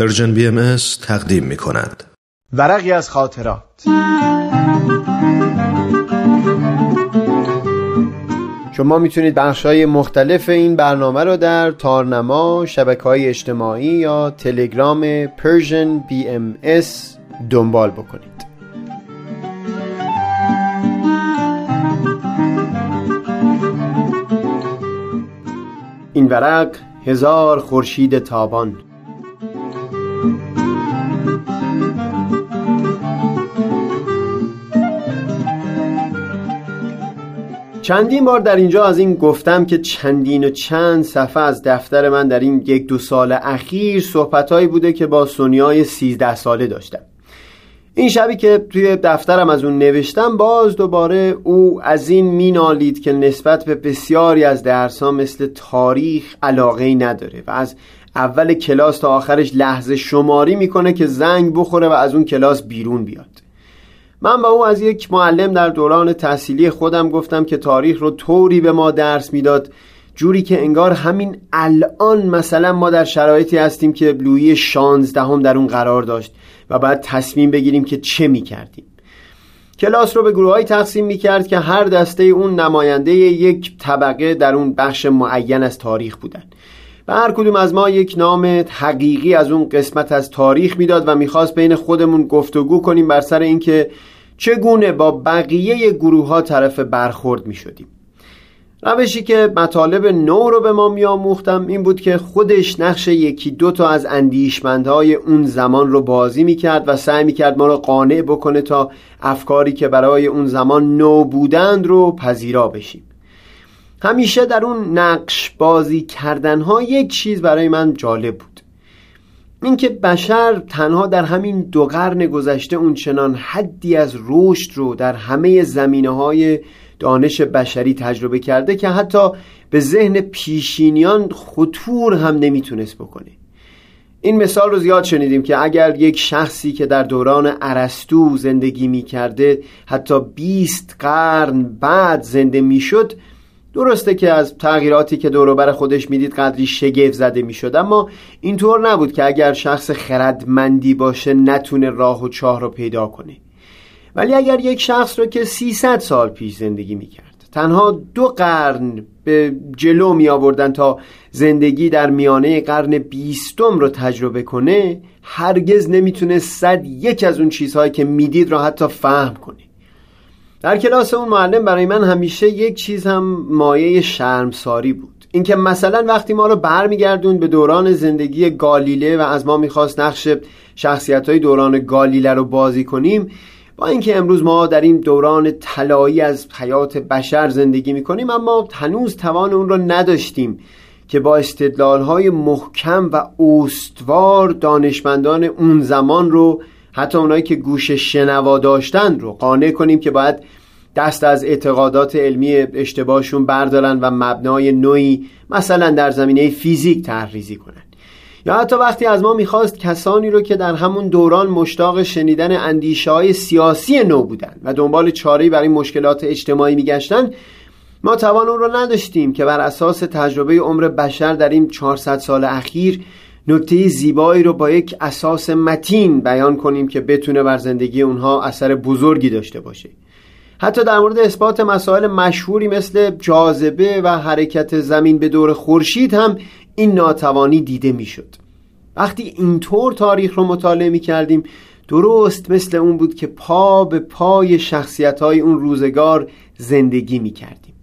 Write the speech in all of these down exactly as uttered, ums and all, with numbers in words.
پرژن بی ام اس تقدیم می کند. ورقی از خاطرات. شما میتونید بخش‌های مختلف این برنامه رو در تارنما، شبکه‌های اجتماعی یا تلگرام Persian بی ام اس دنبال بکنید. این ورق هزار خورشید تابان. چندین بار در اینجا از این گفتم که چندین و چند صفحه از دفتر من در این یک دو سال اخیر صحبتایی بوده که با سونیای سیزده ساله داشتم. این شبی که توی دفترم از اون نوشتم، باز دوباره او از این مینالید که نسبت به بسیاری از درس‌ها مثل تاریخ علاقه‌ای نداره و از اول کلاس تا آخرش لحظه شماری میکنه که زنگ بخوره و از اون کلاس بیرون بیاد. من با او از یک معلم در دوران تحصیلی خودم گفتم که تاریخ رو طوری به ما درس میداد جوری که انگار همین الان مثلا ما در شرایطی هستیم که لویی شانزدهم در اون قرار داشت و بعد تصمیم بگیریم که چه میکردیم. کلاس رو به گروه‌های تقسیم میکرد که هر دسته اون نماینده یک طبقه در اون بخش معین از تاریخ بودن و هر کدوم از ما یک نام حقیقی از اون قسمت از تاریخ میداد و میخواست بین خودمون گفتگو کنیم بر سر اینکه چگونه با بقیه گروه‌ها طرف برخورد میشدیم. روشی که مطالب نو رو به ما میاموختم این بود که خودش نقش یکی دو تا از اندیشمندهای اون زمان رو بازی میکرد و سعی میکرد ما رو قانع بکنه تا افکاری که برای اون زمان نو بودند رو پذیرا بشیم. همیشه در اون نقش بازی کردنها یک چیز برای من جالب بود، اینکه بشر تنها در همین دو قرن گذشته اون چنان حدی از رشد رو در همه زمینه‌های دانش بشری تجربه کرده که حتی به ذهن پیشینیان خطور هم نمیتونست بکنه. این مثال رو زیاد شنیدیم که اگر یک شخصی که در دوران ارسطو زندگی میکرده حتی بیست قرن بعد زنده میشد، درسته که از تغییراتی که دور و بر خودش میدید قدری شگفت زده میشد، اما اینطور نبود که اگر شخص خردمندی باشه نتونه راه و چاه رو پیدا کنه. ولی اگر یک شخص رو که سیصد سال پیش زندگی میکرد تنها دو قرن به جلو می آوردن تا زندگی در میانه قرن بیستم رو تجربه کنه، هرگز نمیتونه صد یک از اون چیزهایی که میدید رو حتی فهم کنه. در کلاس اون معلم برای من همیشه یک چیز هم مایه شرمساری بود، اینکه مثلا وقتی ما رو برمیگردون به دوران زندگی گالیله و از ما میخواست نقش شخصیت‌های دوران گالیله رو بازی کنیم، با اینکه امروز ما در این دوران طلایی از حیات بشر زندگی میکنیم اما هنوز توان اون رو نداشتیم که با استدلال‌های محکم و استوار دانشمندان اون زمان رو، حتی اونایی که گوش شنوا داشتن رو، قانع کنیم که باید دست از اعتقادات علمی اشتباهشون بردارن و مبنای نوعی مثلا در زمینه فیزیک طرحریزی کنن. یا حتی وقتی از ما میخواست کسانی رو که در همون دوران مشتاق شنیدن اندیشه‌های سیاسی نو بودن و دنبال چاره‌ای برای مشکلات اجتماعی میگشتن، ما توان اون رو نداشتیم که بر اساس تجربه عمر بشر در این چهارصد سال اخیر نکته زیبایی رو با یک اساس متین بیان کنیم که بتونه بر زندگی اونها اثر بزرگی داشته باشه. حتی در مورد اثبات مسائل مشهوری مثل جاذبه و حرکت زمین به دور خورشید هم این ناتوانی دیده میشد. وقتی اینطور تاریخ رو مطالعه میکردیم، درست مثل اون بود که پا به پای شخصیت‌های اون روزگار زندگی میکردیم،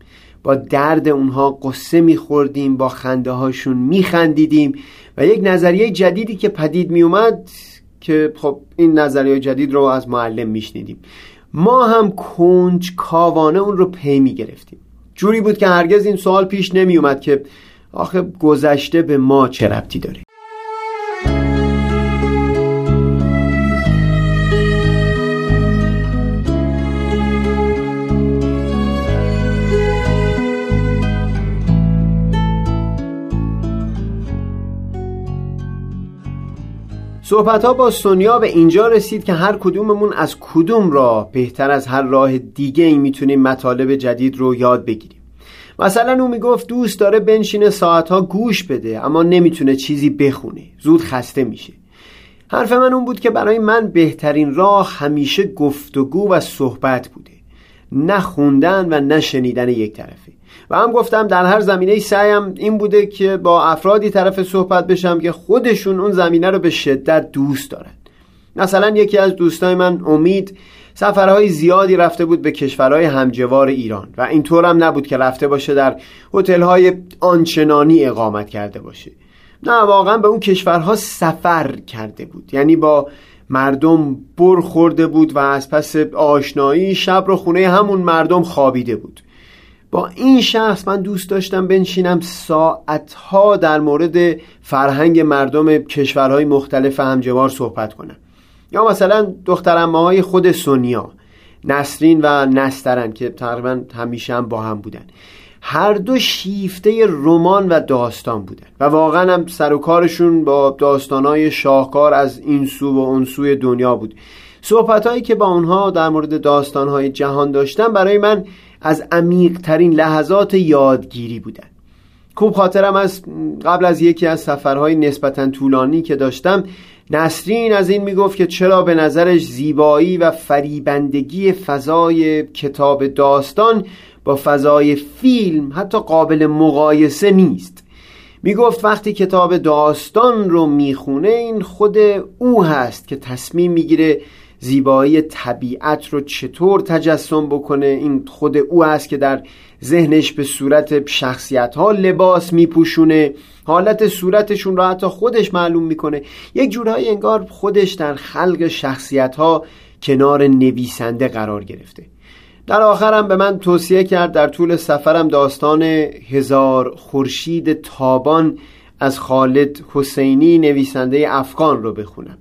با درد اونها قصه میخوردیم، با خنده هاشون میخندیدیم و یک نظریه جدیدی که پدید میومد، که خب این نظریه جدید رو از معلم میشنیدیم، ما هم کنجکاوانه اون رو پی میگرفتیم. جوری بود که هرگز این سوال پیش نمیومد که آخه گذشته به ما چه ربطی داره. صحبت‌ها با سونیا به اینجا رسید که هر کدوممون از کدوم راه بهتر از هر راه دیگه‌ای میتونیم مطالب جدید رو یاد بگیریم. مثلا اون میگفت دوست داره بنشینه ساعتها گوش بده اما نمیتونه چیزی بخونه، زود خسته میشه. حرف من اون بود که برای من بهترین راه همیشه گفتگو و صحبت بوده، نه خوندن و نه شنیدن یک طرفه. و هم گفتم در هر زمینه سعیم این بوده که با افرادی طرف صحبت بشم که خودشون اون زمینه رو به شدت دوست دارن. مثلا یکی از دوستای من، امید، سفرهای زیادی رفته بود به کشورهای همجوار ایران و اینطور هم نبود که رفته باشه در هتل‌های آنچنانی اقامت کرده باشه. نه، واقعا به اون کشورها سفر کرده بود، یعنی با مردم برخورده بود و از پس آشنایی شب رو خونه همون مردم خوابیده بود. با این شخص من دوست داشتم بنشینم ساعتها در مورد فرهنگ مردم کشورهای مختلف همجوار صحبت کنم. یا مثلا دخترعمه‌های خود سونیا، نسرین و نسترن که تقریبا همیشه هم با هم بودن، هر دو شیفته رمان و داستان بودن و واقعا هم سر و کارشون با داستانهای شاهکار از این سو و اون سوی دنیا بود. صحبتهایی که با اونها در مورد داستانهای جهان داشتم برای من از عمیق‌ترین لحظات یادگیری بودن. خوب خاطرم از قبل از یکی از سفرهای نسبتاً طولانی که داشتم، نسرین از این میگفت که چرا به نظرش زیبایی و فریبندگی فضای کتاب داستان با فضای فیلم حتی قابل مقایسه نیست. میگفت وقتی کتاب داستان رو میخونه این خود او هست که تصمیم میگیره زیبایی طبیعت رو چطور تجسم بکنه، این خود او هست که در ذهنش به صورت شخصیت ها لباس میپوشونه، حالت صورتشون رو حتی خودش معلوم میکنه. یک جورایی انگار خودش در خلق شخصیت ها کنار نویسنده قرار گرفته. در آخرم به من توصیه کرد در طول سفرم داستان هزار خورشید تابان از خالد حسینی نویسنده افغان رو بخونم.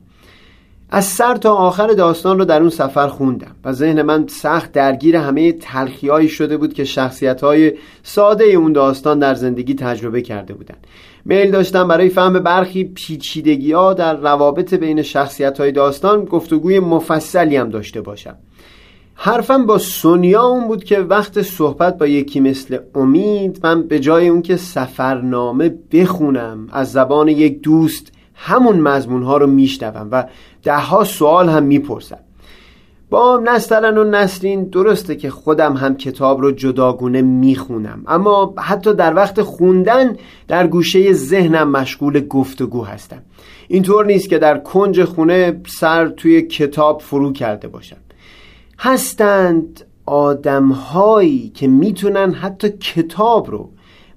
از سر تا آخر داستان رو در اون سفر خوندم و ذهن من سخت درگیر همه تلخی‌هایی شده بود که شخصیت‌های ساده اون داستان در زندگی تجربه کرده بودن. میل داشتم برای فهم برخی پیچیدگی‌ها در روابط بین شخصیت‌های داستان گفتگوی مفصلی هم داشته باشم. حرفم با سونیا اون بود که وقت صحبت با یکی مثل امید، من به جای اون که سفرنامه بخونم از زبان یک دوست همون مضمونها رو میشنوم و ده ها سوال هم میپرسم. با نسترن و نسرین درسته که خودم هم کتاب رو جداگونه میخونم، اما حتی در وقت خوندن در گوشه ذهنم مشغول گفتگو هستم. اینطور نیست که در کنج خونه سر توی کتاب فرو کرده باشم. هستند آدمهایی که میتونن حتی کتاب رو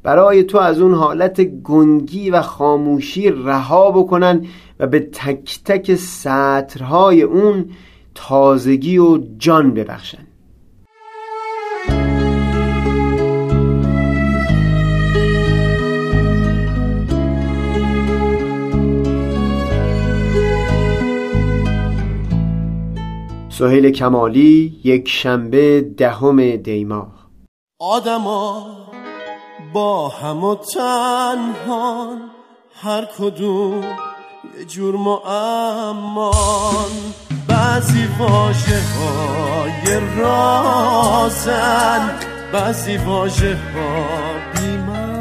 برای تو از اون حالت گنگی و خاموشی رها بکنن و به تک تک سطرهای اون تازگی و جان ببخشن. سهیل کمالی، یک شنبه دهم دیماه. آدما با هم و تنهان، هر کدوم یه جور معمان. بعضی واژه های رازن، بعضی واژه ها بیمانان.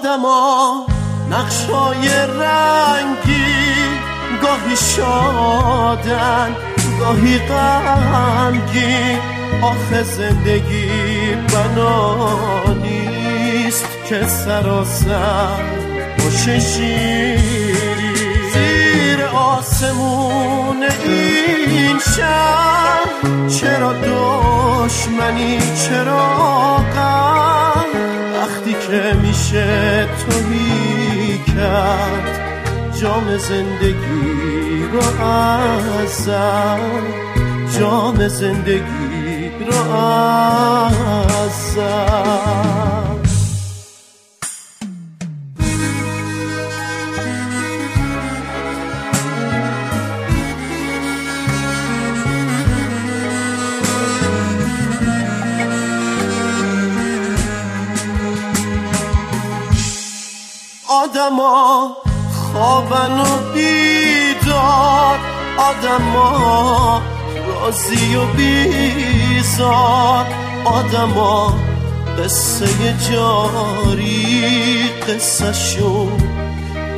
آدم ها نقشای رنگی، گاهی شادن گاهی غمگی. آخه زندگی بنا نیست که سراسر باشه شیری. زیر آسمون این شهر چرا دشمنی، چرا غم، وقتی که میشه توهی کرد جام زندگی رو ازم، جام زندگی رو ازم. آدما خوابن و بیدار، آدما راضی و بیزار، آدما قصه جاری، قصه شو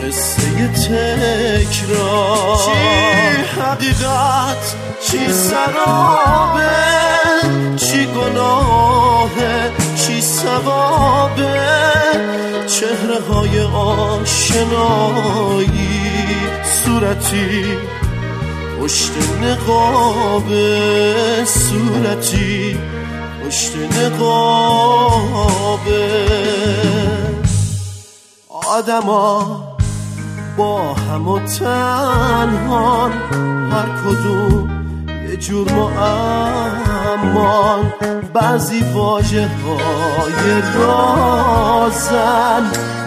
قصه تکرار. چی حقیقت، چی سرابه، چی گناهه، چی ثوابه، چهره های آشنایی، صورتی پشت نقابه، صورتی پشت نقابه. آدما با هم و تنهان، هر کدوم یه جور معمان، بعضی واژه های رازن،